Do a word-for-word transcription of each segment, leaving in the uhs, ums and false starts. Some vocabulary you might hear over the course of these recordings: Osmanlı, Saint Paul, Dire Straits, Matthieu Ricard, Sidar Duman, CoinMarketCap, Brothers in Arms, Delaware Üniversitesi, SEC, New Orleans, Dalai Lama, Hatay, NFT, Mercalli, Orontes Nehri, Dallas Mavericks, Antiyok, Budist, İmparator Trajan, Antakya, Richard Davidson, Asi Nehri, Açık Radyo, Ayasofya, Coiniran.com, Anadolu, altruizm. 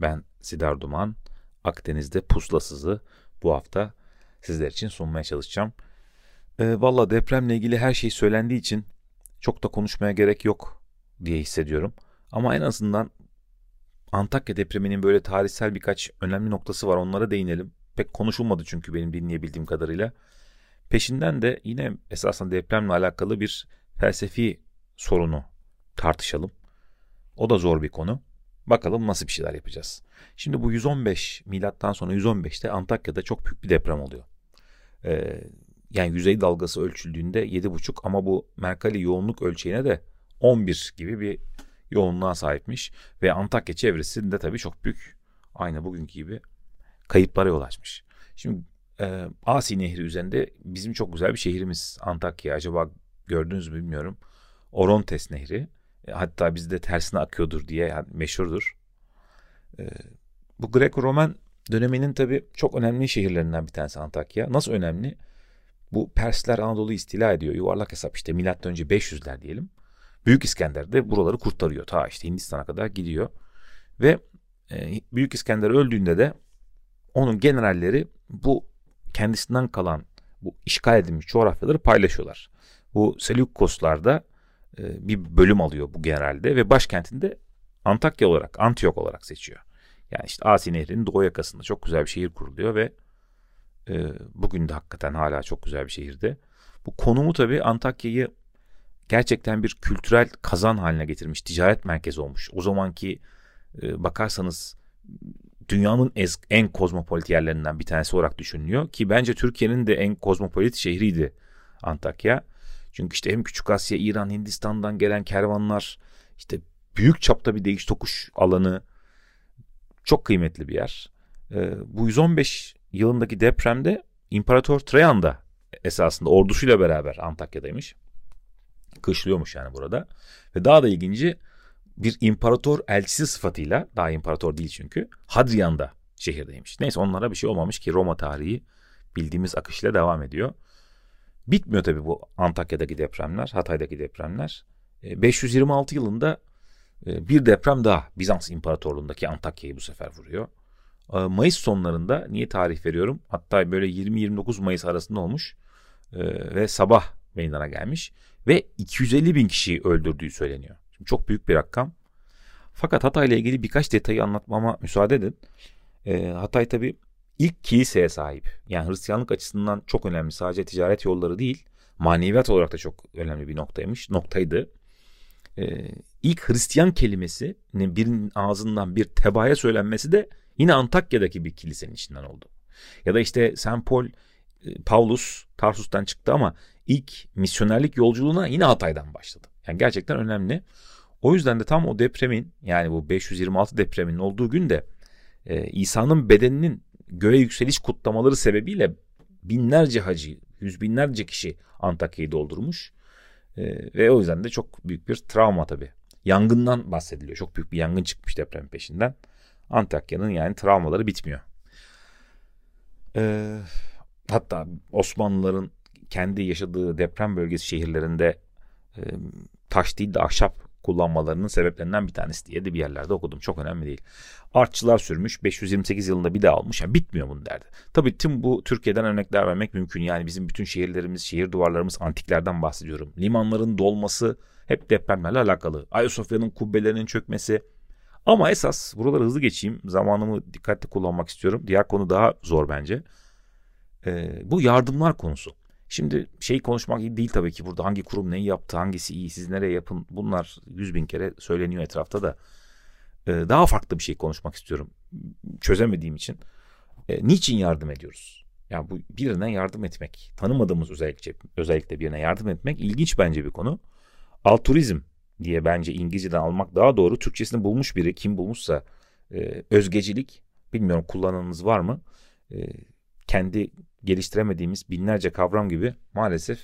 Ben Sidar Duman. Akdeniz'de pusulasızı bu hafta sizler için sunmaya çalışacağım. E, Valla depremle ilgili her şey söylendiği için çok da konuşmaya gerek yok diye hissediyorum. Ama en azından Antakya depreminin böyle tarihsel birkaç önemli noktası var. Onlara değinelim. Pek konuşulmadı çünkü benim dinleyebildiğim kadarıyla. Peşinden de yine esasında depremle alakalı bir felsefi sorunu tartışalım. O da zor bir konu. Bakalım nasıl bir şeyler yapacağız. Şimdi bu yüz on beş milattan sonra yüz on beşte Antakya'da çok büyük bir deprem oluyor. Ee, yani yüzey dalgası ölçüldüğünde yedi buçuk ama bu Mercalli yoğunluk ölçeğine de on bir gibi bir yoğunluğa sahipmiş. Ve Antakya çevresinde tabii çok büyük, aynı bugünkü gibi kayıplara yol açmış. Şimdi e, Asi Nehri üzerinde bizim çok güzel bir şehrimiz Antakya. Acaba gördünüz mü bilmiyorum. Orontes Nehri. Hatta bizde tersine akıyordur diye yani meşhurdur. Ee, bu Greko-Roman döneminin tabii çok önemli şehirlerinden bir tanesi Antakya. Nasıl önemli? Bu Persler Anadolu'yu istila ediyor. Yuvarlak hesap işte milattan önce beş yüzler diyelim. Büyük İskender de buraları kurtarıyor. Ta işte Hindistan'a kadar gidiyor. Ve e, Büyük İskender öldüğünde de onun generalleri bu kendisinden kalan bu işgal edilmiş coğrafyaları paylaşıyorlar. Bu Seleukoslar'da bir bölüm alıyor bu genelde ve başkentinde Antakya olarak, Antiyok olarak seçiyor. Yani işte Asi Nehri'nin doğu yakasında çok güzel bir şehir kuruluyor ve e, bugün de hakikaten hala çok güzel bir şehirde. Bu konumu tabii Antakya'yı gerçekten bir kültürel kazan haline getirmiş, ticaret merkezi olmuş. O zamanki e, bakarsanız dünyanın ez, en kozmopolit yerlerinden bir tanesi olarak düşünülüyor ki bence Türkiye'nin de en kozmopolit şehriydi Antakya. Çünkü işte hem Küçük Asya, İran, Hindistan'dan gelen kervanlar, işte büyük çapta bir değiş tokuş alanı, çok kıymetli bir yer. Bu yüz on beş yılındaki depremde İmparator Trajan da esasında ordusuyla beraber Antakya'daymış. Kışlıyormuş yani burada. Ve daha da ilginci bir imparator elçisi sıfatıyla, daha imparator değil çünkü, Hadrian da şehirdeymiş. Neyse onlara bir şey olmamış ki Roma tarihi bildiğimiz akışla devam ediyor. Bitmiyor tabii bu Antakya'daki depremler, Hatay'daki depremler. beş yüz yirmi altı yılında bir deprem daha Bizans İmparatorluğundaki Antakya'yı bu sefer vuruyor. Mayıs sonlarında, niye tarih veriyorum? Hatta böyle yirmi yirmi dokuz Mayıs arasında olmuş ve sabah meydana gelmiş. Ve iki yüz elli bin kişiyi öldürdüğü söyleniyor. Şimdi çok büyük bir rakam. Fakat Hatay'la ilgili birkaç detayı anlatmama müsaade edin. Hatay tabii İlk kiliseye sahip. Yani Hristiyanlık açısından çok önemli. Sadece ticaret yolları değil, maneviyat olarak da çok önemli bir noktaymış. Noktaydı. Ee, ilk Hristiyan kelimesinin birinin ağzından bir tebaaya söylenmesi de yine Antakya'daki bir kilisenin içinden oldu. Ya da işte Saint Paul, Paulus Tarsus'tan çıktı ama ilk misyonerlik yolculuğuna yine Hatay'dan başladı. Yani gerçekten önemli. O yüzden de tam o depremin, yani bu beş yüz yirmi altı depreminin olduğu günde e, İsa'nın bedeninin göğe yükseliş kutlamaları sebebiyle binlerce hacı, yüz binlerce kişi Antakya'yı doldurmuş. Ee, ve o yüzden de çok büyük bir travma tabii. Yangından bahsediliyor. Çok büyük bir yangın çıkmış deprem peşinden. Antakya'nın yani travmaları bitmiyor. Ee, hatta Osmanlıların kendi yaşadığı deprem bölgesi şehirlerinde e, taş değil de ahşap kullanmalarının sebeplerinden bir tanesi diye de bir yerlerde okudum. Çok önemli değil. Artçılar sürmüş. beş yüz yirmi sekiz yılında bir daha almış. Yani bitmiyor bunun derdi. Tabii tüm bu Türkiye'den örnekler vermek mümkün. Yani bizim bütün şehirlerimiz, şehir duvarlarımız antiklerden bahsediyorum. Limanların dolması hep depremlerle alakalı. Ayasofya'nın kubbelerinin çökmesi. Ama esas buraları hızlı geçeyim. Zamanımı dikkatli kullanmak istiyorum. Diğer konu daha zor bence. Ee, bu yardımlar konusu. Şimdi şey konuşmak değil tabii ki burada hangi kurum neyi yaptı, hangisi iyi, siz nereye yapın, bunlar yüz bin kere söyleniyor etrafta da. Ee, daha farklı bir şey konuşmak istiyorum çözemediğim için. Ee, niçin yardım ediyoruz? Yani bu birine yardım etmek, tanımadığımız özellikle, özellikle birine yardım etmek ilginç bence bir konu. Altruizm diye bence İngilizceden almak daha doğru. Türkçesini bulmuş biri, kim bulmuşsa e, özgecilik, bilmiyorum kullananınız var mı? E, kendi geliştiremediğimiz binlerce kavram gibi maalesef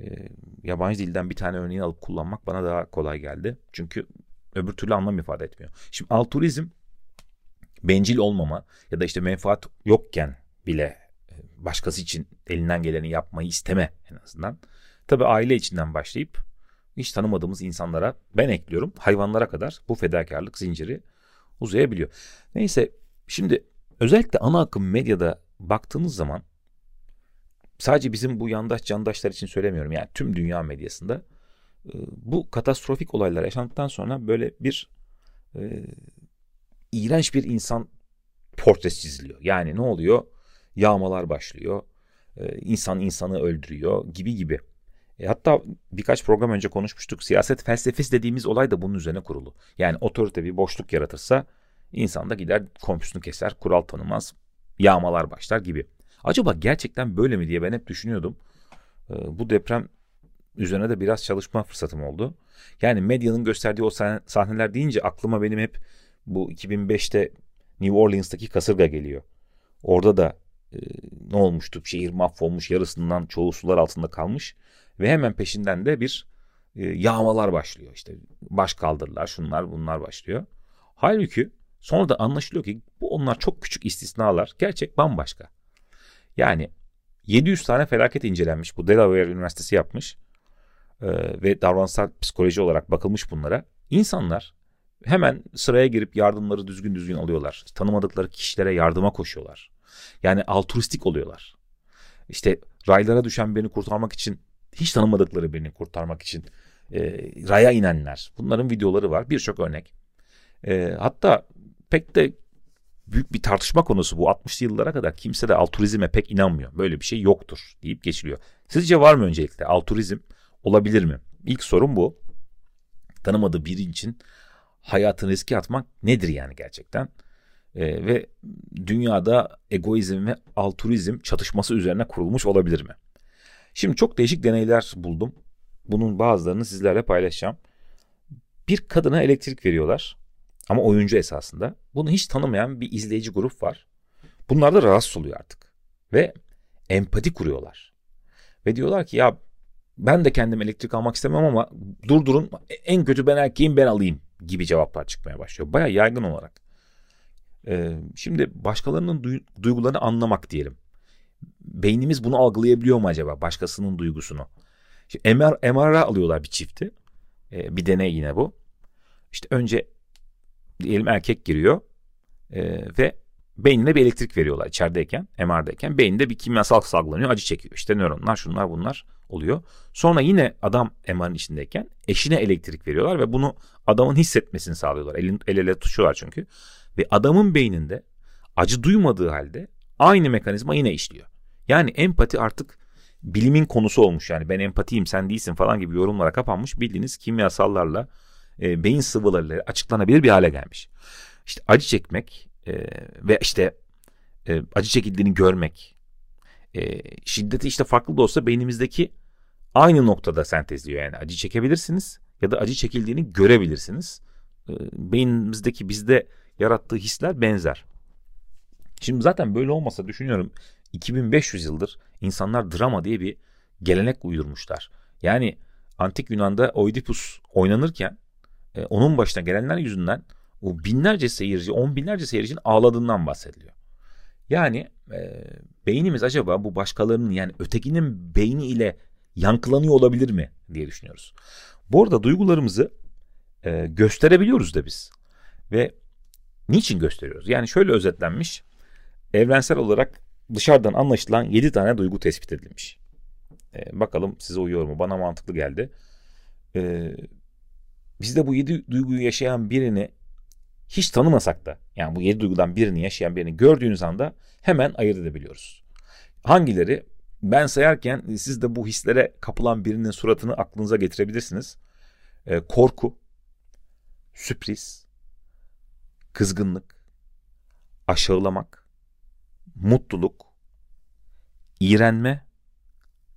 e, yabancı dilden bir tane örneği alıp kullanmak bana daha kolay geldi. Çünkü öbür türlü anlam ifade etmiyor. Şimdi altruizm, bencil olmama ya da işte menfaat yokken bile başkası için elinden geleni yapmayı isteme en azından. Tabii aile içinden başlayıp hiç tanımadığımız insanlara, ben ekliyorum, hayvanlara kadar bu fedakarlık zinciri uzayabiliyor. Neyse, şimdi özellikle ana akım medyada baktığınız zaman, sadece bizim bu yandaş candaşlar için söylemiyorum, yani tüm dünya medyasında bu katastrofik olaylar yaşandıktan sonra böyle bir e, iğrenç bir insan portresi çiziliyor. Yani ne oluyor? Yağmalar başlıyor, e, insan insanı öldürüyor gibi gibi. E, hatta birkaç program önce konuşmuştuk. Siyaset felsefesi dediğimiz olay da bunun üzerine kurulu. Yani otorite bir boşluk yaratırsa insan da gider komşusunu keser, kural tanımaz, yağmalar başlar gibi. Acaba gerçekten böyle mi diye ben hep düşünüyordum. E, bu deprem üzerine de biraz çalışma fırsatım oldu. Yani medyanın gösterdiği o sahneler deyince aklıma benim hep bu iki bin beşte New Orleans'taki kasırga geliyor. Orada da e, ne olmuştu? Şehir mahvolmuş, yarısından çoğu sular altında kalmış ve hemen peşinden de bir e, yağmalar başlıyor. İşte başkaldırılar, şunlar bunlar başlıyor. Halbuki sonra da anlaşılıyor ki bu onlar çok küçük istisnalar. Gerçek bambaşka. Yani yedi yüz tane felaket incelenmiş. Bu Delaware Üniversitesi yapmış. Ve davranışsal psikoloji olarak bakılmış bunlara. İnsanlar hemen sıraya girip yardımları düzgün düzgün alıyorlar. Tanımadıkları kişilere yardıma koşuyorlar. Yani altruistik oluyorlar. İşte raylara düşen birini kurtarmak için, hiç tanımadıkları birini kurtarmak için e, raya inenler. Bunların videoları var. Birçok örnek. E, hatta pek de büyük bir tartışma konusu bu. altmışlı yıllara kadar kimse de altruizme pek inanmıyor. Böyle bir şey yoktur deyip geçiliyor. Sizce var mı öncelikle altruizm? Olabilir mi? İlk sorun bu. Tanımadığı biri için hayatını riske atmak nedir yani gerçekten? Ee, ve dünyada egoizm ve altruizm çatışması üzerine kurulmuş olabilir mi? Şimdi çok değişik deneyler buldum. Bunun bazılarını sizlerle paylaşacağım. Bir kadına elektrik veriyorlar. Ama oyuncu esasında. Bunu hiç tanımayan bir izleyici grup var. Bunlar da rahatsız oluyor artık. Ve empati kuruyorlar. Ve diyorlar ki ya ben de kendim elektrik almak istemem ama durdurun, en kötü ben erkeğim, ben alayım gibi cevaplar çıkmaya başlıyor. Bayağı yaygın olarak. Ee, şimdi başkalarının duy- duygularını anlamak diyelim. Beynimiz bunu algılayabiliyor mu acaba? Başkasının duygusunu. Şimdi M R, M R A alıyorlar bir çifti. Ee, bir deney yine bu. İşte önce diyelim erkek giriyor e, ve beynine bir elektrik veriyorlar içerideyken, M R'dayken. Beyninde bir kimyasal salgılanıyor, acı çekiyor. İşte nöronlar, şunlar bunlar oluyor. Sonra yine adam M R'nin içindeyken eşine elektrik veriyorlar ve bunu adamın hissetmesini sağlıyorlar. Elin, el ele tutuşuyorlar çünkü. Ve adamın beyninde acı duymadığı halde aynı mekanizma yine işliyor. Yani empati artık bilimin konusu olmuş. Yani ben empatiyim, sen değilsin falan gibi yorumlara kapanmış. Bildiğiniz kimyasallarla, e, beyin sıvılarıyla açıklanabilir bir hale gelmiş. İşte acı çekmek e, ve işte e, acı çekildiğini görmek. E, şiddeti işte farklı da olsa beynimizdeki aynı noktada sentezliyor. Yani acı çekebilirsiniz ya da acı çekildiğini görebilirsiniz. E, beynimizdeki, bizde yarattığı hisler benzer. Şimdi zaten böyle olmasa, düşünüyorum, iki bin beş yüz yıldır insanlar drama diye bir gelenek uydurmuşlar. Yani antik Yunan'da Oidipus oynanırken e, onun başına gelenler yüzünden o binlerce seyirci, on binlerce seyircinin ağladığından bahsediliyor. Yani e, beynimiz acaba bu başkalarının, yani ötekinin beyni ile yankılanıyor olabilir mi diye düşünüyoruz. Bu arada duygularımızı e, gösterebiliyoruz da biz. Ve niçin gösteriyoruz? Yani şöyle özetlenmiş. Evrensel olarak dışarıdan anlaşılan yedi tane duygu tespit edilmiş. E, bakalım size uyuyor mu? Bana mantıklı geldi. E, biz de bu yedi duyguyu yaşayan birini hiç tanımasak da, yani bu yedi duygudan birini yaşayan birini gördüğünüz anda hemen ayırt edebiliyoruz. Hangileri? Ben sayarken siz de bu hislere kapılan birinin suratını aklınıza getirebilirsiniz. E, korku, sürpriz, kızgınlık, aşağılamak, mutluluk, iğrenme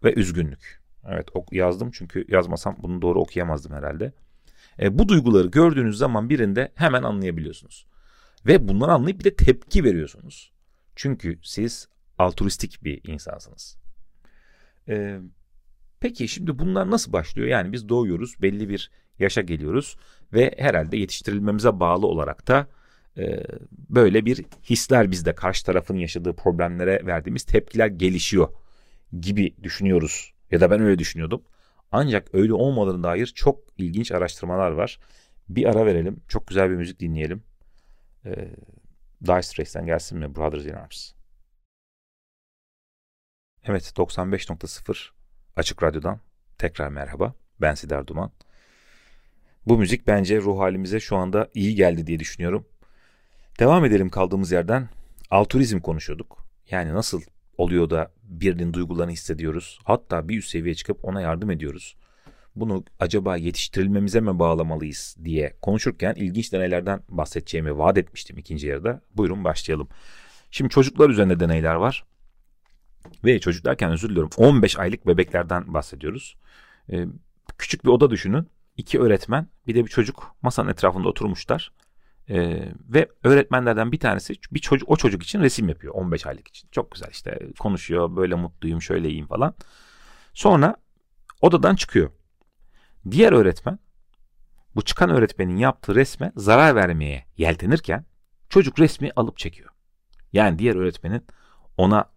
ve üzgünlük. Evet, yazdım çünkü yazmasam bunu doğru okuyamazdım herhalde. E, bu duyguları gördüğünüz zaman birinde hemen anlayabiliyorsunuz. Ve bunları anlayıp bir de tepki veriyorsunuz. Çünkü siz altruistik bir insansınız. Ee, peki şimdi bunlar nasıl başlıyor? Yani biz doğuyoruz, belli bir yaşa geliyoruz ve herhalde yetiştirilmemize bağlı olarak da e, böyle bir hisler bizde, karşı tarafın yaşadığı problemlere verdiğimiz tepkiler gelişiyor gibi düşünüyoruz. Ya da ben öyle düşünüyordum. Ancak öyle olmadığına dair çok ilginç araştırmalar var. Bir ara verelim, çok güzel bir müzik dinleyelim. Ee, Dire Straits'ten gelsin mi? Brothers in Arms. Evet, doksan beş nokta sıfır Açık Radyo'dan tekrar merhaba. Ben Sidar Duman. Bu müzik bence ruh halimize şu anda iyi geldi diye düşünüyorum. Devam edelim kaldığımız yerden. Altruizm konuşuyorduk. Yani nasıl oluyor da birinin duygularını hissediyoruz. Hatta bir üst seviyeye çıkıp ona yardım ediyoruz. Bunu acaba yetiştirilmemize mi bağlamalıyız diye konuşurken ilginç deneylerden bahsedeceğimi vaat etmiştim ikinci yarıda. Buyurun başlayalım. Şimdi çocuklar üzerinde deneyler var. Ve çocuk derken özür diliyorum, on beş aylık bebeklerden bahsediyoruz. Ee, küçük bir oda düşünün. İki öğretmen, bir de bir çocuk masanın etrafında oturmuşlar. Ee, ve öğretmenlerden bir tanesi bir çocuk, o çocuk için resim yapıyor, on beş aylık için. Çok güzel işte, konuşuyor, böyle mutluyum, şöyle iyiyim falan. Sonra odadan çıkıyor. Diğer öğretmen bu çıkan öğretmenin yaptığı resme zarar vermeye yeltenirken çocuk resmi alıp çekiyor. Yani diğer öğretmenin ona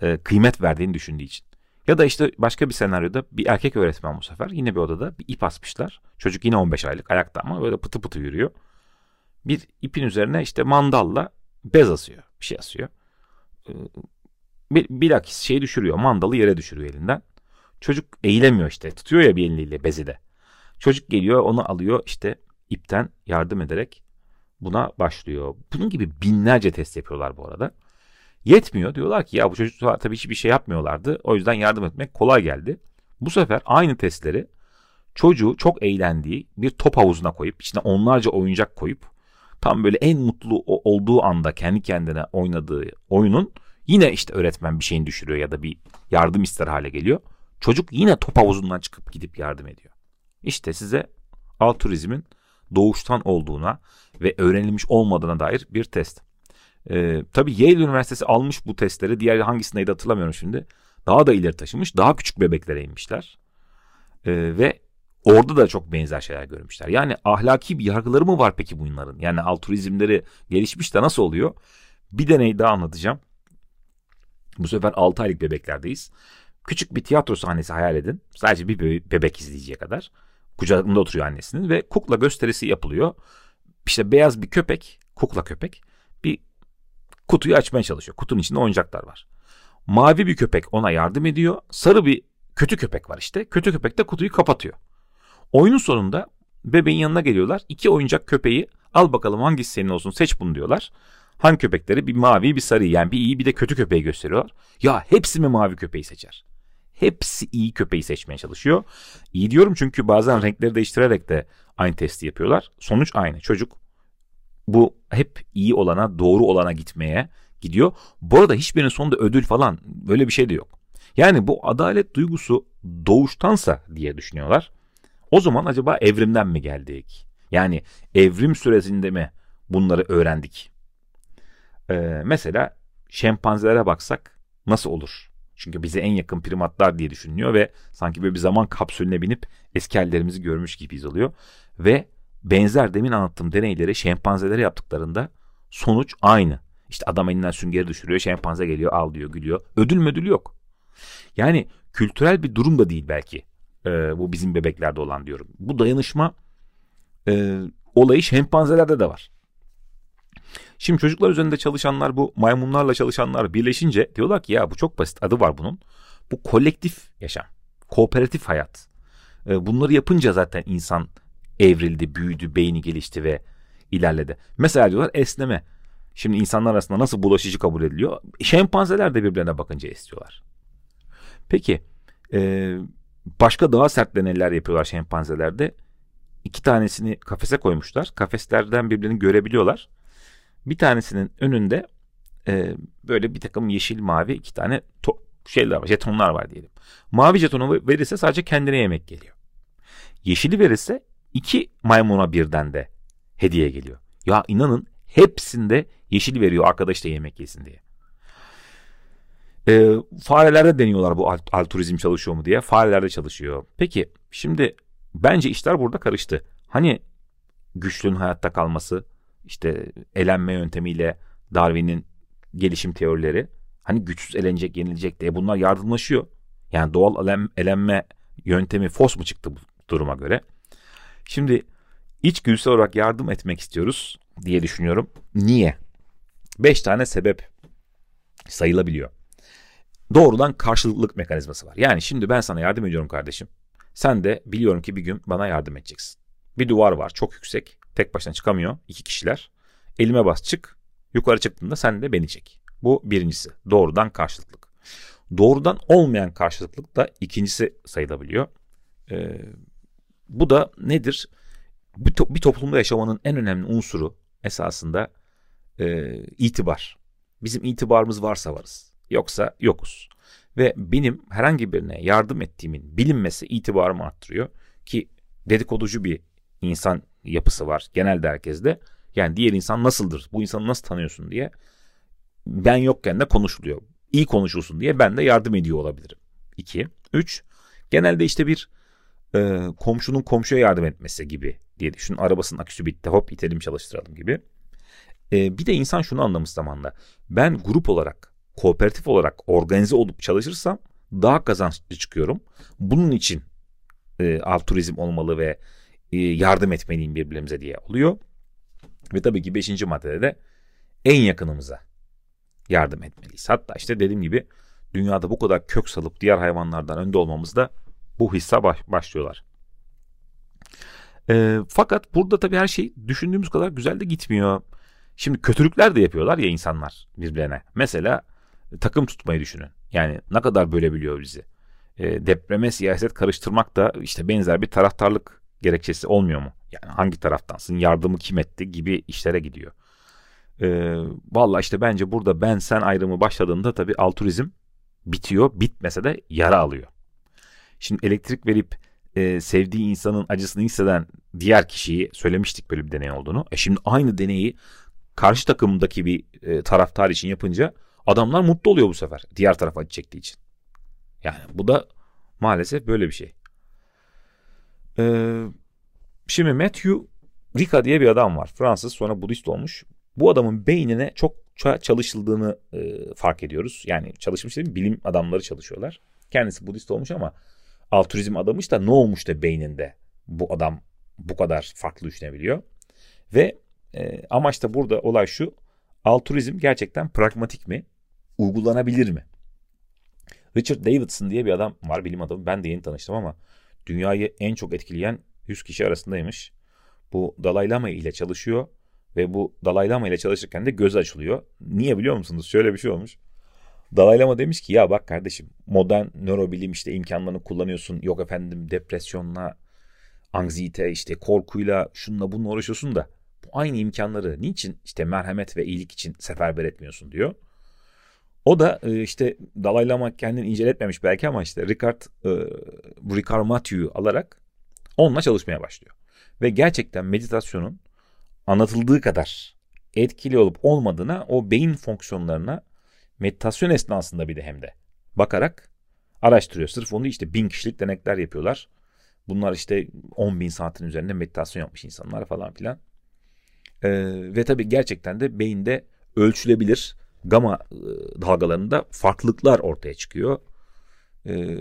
e, kıymet verdiğini düşündüğü için. Ya da işte başka bir senaryoda bir erkek öğretmen bu sefer yine bir odada bir ip asmışlar. Çocuk yine on beş aylık ayakta ama böyle pıtı pıtı yürüyor. Bir ipin üzerine işte mandalla bez asıyor, bir şey asıyor. E, bilakis şeyi düşürüyor, mandalı yere düşürüyor elinden. Çocuk eğilemiyor işte. Tutuyor ya bir eliyle bezi de. Çocuk geliyor, onu alıyor işte ipten yardım ederek buna başlıyor. Bunun gibi binlerce test yapıyorlar bu arada. Yetmiyor. Diyorlar ki ya bu çocuklar tabii hiçbir şey yapmıyorlardı. O yüzden yardım etmek kolay geldi. Bu sefer aynı testleri çocuğu çok eğlendiği bir top havuzuna koyup içine onlarca oyuncak koyup tam böyle en mutlu olduğu anda kendi kendine oynadığı oyunun yine işte öğretmen bir şeyini düşürüyor ya da bir yardım ister hale geliyor. Çocuk yine top havuzundan çıkıp gidip yardım ediyor. İşte size altruizmin doğuştan olduğuna ve öğrenilmiş olmadığına dair bir test. Ee, tabii Yale Üniversitesi almış bu testleri. Diğer hangisindeydi hatırlamıyorum şimdi. Daha da ileri taşımış. Daha küçük bebeklere inmişler. Ee, ve orada da çok benzer şeyler görmüşler. Yani ahlaki bir yargıları mı var peki bunların? Yani altruizmleri gelişmiş de nasıl oluyor? Bir deney daha anlatacağım. Bu sefer altı aylık bebeklerdeyiz. Küçük bir tiyatro sahnesi hayal edin. Sadece bir bebek izleyiciye kadar. Kucağında oturuyor annesinin ve kukla gösterisi yapılıyor. İşte beyaz bir köpek, kukla köpek bir kutuyu açmaya çalışıyor. Kutunun içinde oyuncaklar var. Mavi bir köpek ona yardım ediyor. Sarı bir kötü köpek var işte. Kötü köpek de kutuyu kapatıyor. Oyunun sonunda bebeğin yanına geliyorlar. İki oyuncak köpeği al bakalım hangisi senin olsun seç bunu diyorlar. Hangi köpekleri? Bir mavi bir sarıyı yani bir iyi bir de kötü köpeği gösteriyorlar. Ya hepsi mi mavi köpeği seçer? Hepsi iyi köpeği seçmeye çalışıyor. İyi diyorum çünkü bazen renkleri değiştirerek de aynı testi yapıyorlar. Sonuç aynı. Çocuk bu hep iyi olana, doğru olana gitmeye gidiyor. Bu arada hiçbirinin sonunda ödül falan böyle bir şey de yok. Yani bu adalet duygusu doğuştansa diye düşünüyorlar. O zaman acaba evrimden mi geldik? Yani evrim sürecinde mi bunları öğrendik? Ee, mesela şempanzelere baksak nasıl olur? Çünkü bize en yakın primatlar diye düşünülüyor ve sanki böyle bir zaman kapsülüne binip eski hallerimizi görmüş gibiyiz oluyor. Ve benzer demin anlattığım deneyleri şempanzelere yaptıklarında sonuç aynı. İşte adam elinden süngeri düşürüyor, şempanze geliyor, al diyor, gülüyor. Ödül mödül yok. Yani kültürel bir durum da değil belki. Ee, bu bizim bebeklerde olan diyorum. Bu dayanışma e, olayı şempanzelerde de var. Şimdi çocuklar üzerinde çalışanlar bu maymunlarla çalışanlar birleşince diyorlar ki ya bu çok basit adı var bunun. Bu kolektif yaşam, kooperatif hayat. Bunları yapınca zaten insan evrildi, büyüdü, beyni gelişti ve ilerledi. Mesela diyorlar esneme. Şimdi insanlar arasında nasıl bulaşıcı kabul ediliyor? Şempanzeler de birbirlerine bakınca esniyorlar. Peki başka daha sert deneyler yapıyorlar şempanzelerde. İki tanesini kafese koymuşlar. Kafeslerden birbirini görebiliyorlar. Bir tanesinin önünde e, böyle bir takım yeşil mavi iki tane to- şeyler var, jetonlar var diyelim. Mavi jetonu verirse sadece kendine yemek geliyor. Yeşili verirse iki maymuna birden de hediye geliyor. Ya inanın hepsinde yeşil veriyor arkadaş da yemek yesin diye. E, farelerde deniyorlar bu alt, altruizm çalışıyor mu diye. Farelerde çalışıyor. Peki şimdi bence işler burada karıştı. Hani güçlünün hayatta kalması, işte elenme yöntemiyle Darwin'in gelişim teorileri. Hani güçsüz elenecek, yenilecek diye bunlar yardımlaşıyor. Yani doğal elenme yöntemi fos mu çıktı bu duruma göre? Şimdi içgüdüsel olarak yardım etmek istiyoruz diye düşünüyorum. Niye? Beş tane sebep sayılabiliyor. Doğrudan karşılıklılık mekanizması var. Yani şimdi ben sana yardım ediyorum kardeşim. Sen de biliyorum ki bir gün bana yardım edeceksin. Bir duvar var çok yüksek. Tek başına çıkamıyor. İki kişiler. Elime bas çık. Yukarı çıktığında sen de beni çek. Bu birincisi. Doğrudan karşılıklılık. Doğrudan olmayan karşılıklılık da ikincisi sayılabiliyor. Ee, bu da nedir? Bir, to- bir toplumda yaşamanın en önemli unsuru esasında e, itibar. Bizim itibarımız varsa varız. Yoksa yokuz. Ve benim herhangi birine yardım ettiğimin bilinmesi itibarımı arttırıyor. Ki dedikoducu bir insan yapısı var genelde herkeste. Yani diğer insan nasıldır? Bu insanı nasıl tanıyorsun diye. Ben yokken de konuşuluyor. İyi konuşulsun diye ben de yardım ediyor olabilirim. İki. Üç. Genelde işte bir e, komşunun komşuya yardım etmesi gibi diye düşün. Arabasının aküsü bitti. Hop itelim çalıştıralım gibi. E, bir de insan şunu anlamış zamanla. Ben grup olarak, kooperatif olarak organize olup çalışırsam daha kazançlı çıkıyorum. Bunun için e, altruizm olmalı ve e, yardım etmeliyim birbirimize diye oluyor. Ve tabii ki beşinci maddede de en yakınımıza yardım etmeliyiz. Hatta işte dediğim gibi dünyada bu kadar kök salıp diğer hayvanlardan önde olmamızda bu hisse başlıyorlar. E, fakat burada tabii her şey düşündüğümüz kadar güzel de gitmiyor. Şimdi kötülükler de yapıyorlar ya insanlar birbirine. Mesela takım tutmayı düşünün. Yani ne kadar bölebiliyor bizi. E, depreme siyaset karıştırmak da işte benzer bir taraftarlık gerekçesi olmuyor mu? Yani hangi taraftansın, yardımı kim etti gibi işlere gidiyor. Ee, Valla işte bence burada ben sen ayrımı başladığında tabii altruizm bitiyor. Bitmese de yara alıyor. Şimdi elektrik verip e, sevdiği insanın acısını hisseden diğer kişiyi söylemiştik böyle bir deney olduğunu. E şimdi aynı deneyi karşı takımdaki bir e, taraftar için yapınca adamlar mutlu oluyor bu sefer. Diğer tarafa acı çektiği için. Yani bu da maalesef böyle bir şey. Ee, şimdi Matthieu Ricard diye bir adam var. Fransız, sonra Budist olmuş. Bu adamın beynine çokça çalışıldığını e, fark ediyoruz. Yani çalışmış değil mi? Bilim adamları çalışıyorlar. Kendisi Budist olmuş ama altruizm adamış da ne olmuş da beyninde bu adam bu kadar farklı düşünebiliyor. Ve e, amaç da burada olay şu. Altruizm gerçekten pragmatik mi? Uygulanabilir mi? Richard Davidson diye bir adam var. Bilim adamı. Ben de yeni tanıştım ama dünyayı en çok etkileyen yüz kişi arasındaymış. Bu Dalai Lama ile çalışıyor. Ve bu Dalai Lama ile çalışırken de göz açılıyor. Niye biliyor musunuz? Şöyle bir şey olmuş. Dalai Lama demiş ki ya bak kardeşim modern nörobilim işte imkanlarını kullanıyorsun. Yok efendim depresyonla, anksiyete işte korkuyla şununla bununla uğraşıyorsun da. Bu aynı imkanları niçin işte merhamet ve iyilik için seferber etmiyorsun diyor. O da işte Dalai Lama kendini inceletmemiş belki ama işte Ricard, Ricard Mathieu'yu alarak onunla çalışmaya başlıyor. Ve gerçekten meditasyonun anlatıldığı kadar etkili olup olmadığına o beyin fonksiyonlarına meditasyon esnasında bir de hem de bakarak araştırıyor. Sırf onu işte bin kişilik denekler yapıyorlar. Bunlar işte on bin saatin üzerinde meditasyon yapmış insanlar falan filan. Ee, ve tabii gerçekten de beyinde ölçülebilir gama dalgalarında farklılıklar ortaya çıkıyor. Ee,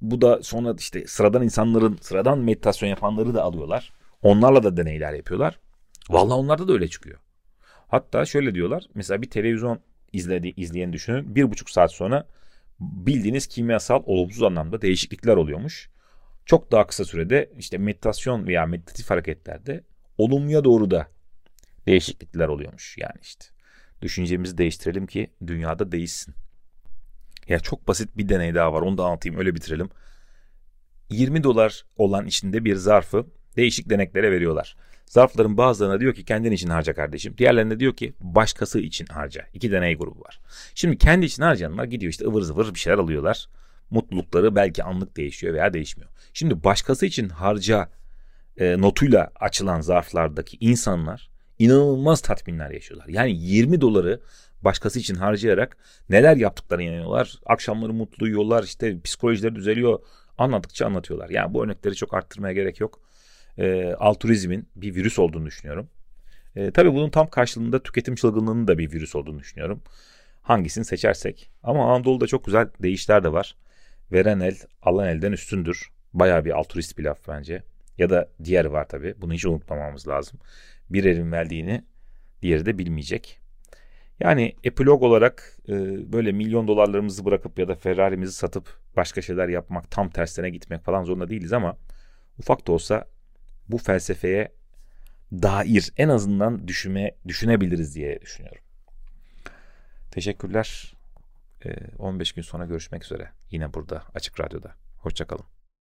bu da sonra işte sıradan insanların, sıradan meditasyon yapanları da alıyorlar. Onlarla da deneyler yapıyorlar. Vallahi onlarda da öyle çıkıyor. Hatta şöyle diyorlar. Mesela bir televizyon izledi, izleyeni düşünün. Bir buçuk saat sonra bildiğiniz kimyasal olumsuz anlamda değişiklikler oluyormuş. Çok daha kısa sürede işte meditasyon veya meditatif hareketlerde olumluya doğru da değişiklikler oluyormuş. Yani işte düşüncemizi değiştirelim ki dünyada değişsin. Ya çok basit bir deney daha var. Onu da anlatayım öyle bitirelim. yirmi dolar olan içinde bir zarfı değişik deneklere veriyorlar. Zarfların bazılarına diyor ki kendin için harca kardeşim. Diğerlerine diyor ki başkası için harca. İki deney grubu var. Şimdi kendi için harcayanlar gidiyor işte ıvır zıvır bir şeyler alıyorlar. Mutlulukları belki anlık değişiyor veya değişmiyor. Şimdi başkası için harca e, notuyla açılan zarflardaki insanlar inanılmaz tatminler yaşıyorlar. Yani yirmi doları başkası için harcayarak neler yaptıklarını inanıyorlar. Akşamları mutlu yiyorlar, işte psikolojileri düzeliyor. Anladıkça anlatıyorlar. Yani bu örnekleri çok arttırmaya gerek yok. E, altruizmin bir virüs olduğunu düşünüyorum. E, tabii bunun tam karşılığında tüketim çılgınlığının da bir virüs olduğunu düşünüyorum. Hangisini seçersek. Ama Anadolu'da çok güzel deyişler de var. Veren el, alan elden üstündür. Bayağı bir altruist bir laf bence. Ya da diğer var tabii. Bunu hiç unutmamamız lazım. Bir elin verdiğini diğeri de bilmeyecek. Yani epilog olarak e, böyle milyon dolarlarımızı bırakıp ya da Ferrari'mizi satıp başka şeyler yapmak, tam tersine gitmek falan zorunda değiliz ama ufak da olsa bu felsefeye dair en azından düşünme, düşünebiliriz diye düşünüyorum. Teşekkürler. E, on beş gün sonra görüşmek üzere. Yine burada Açık Radyo'da. Hoşça kalın.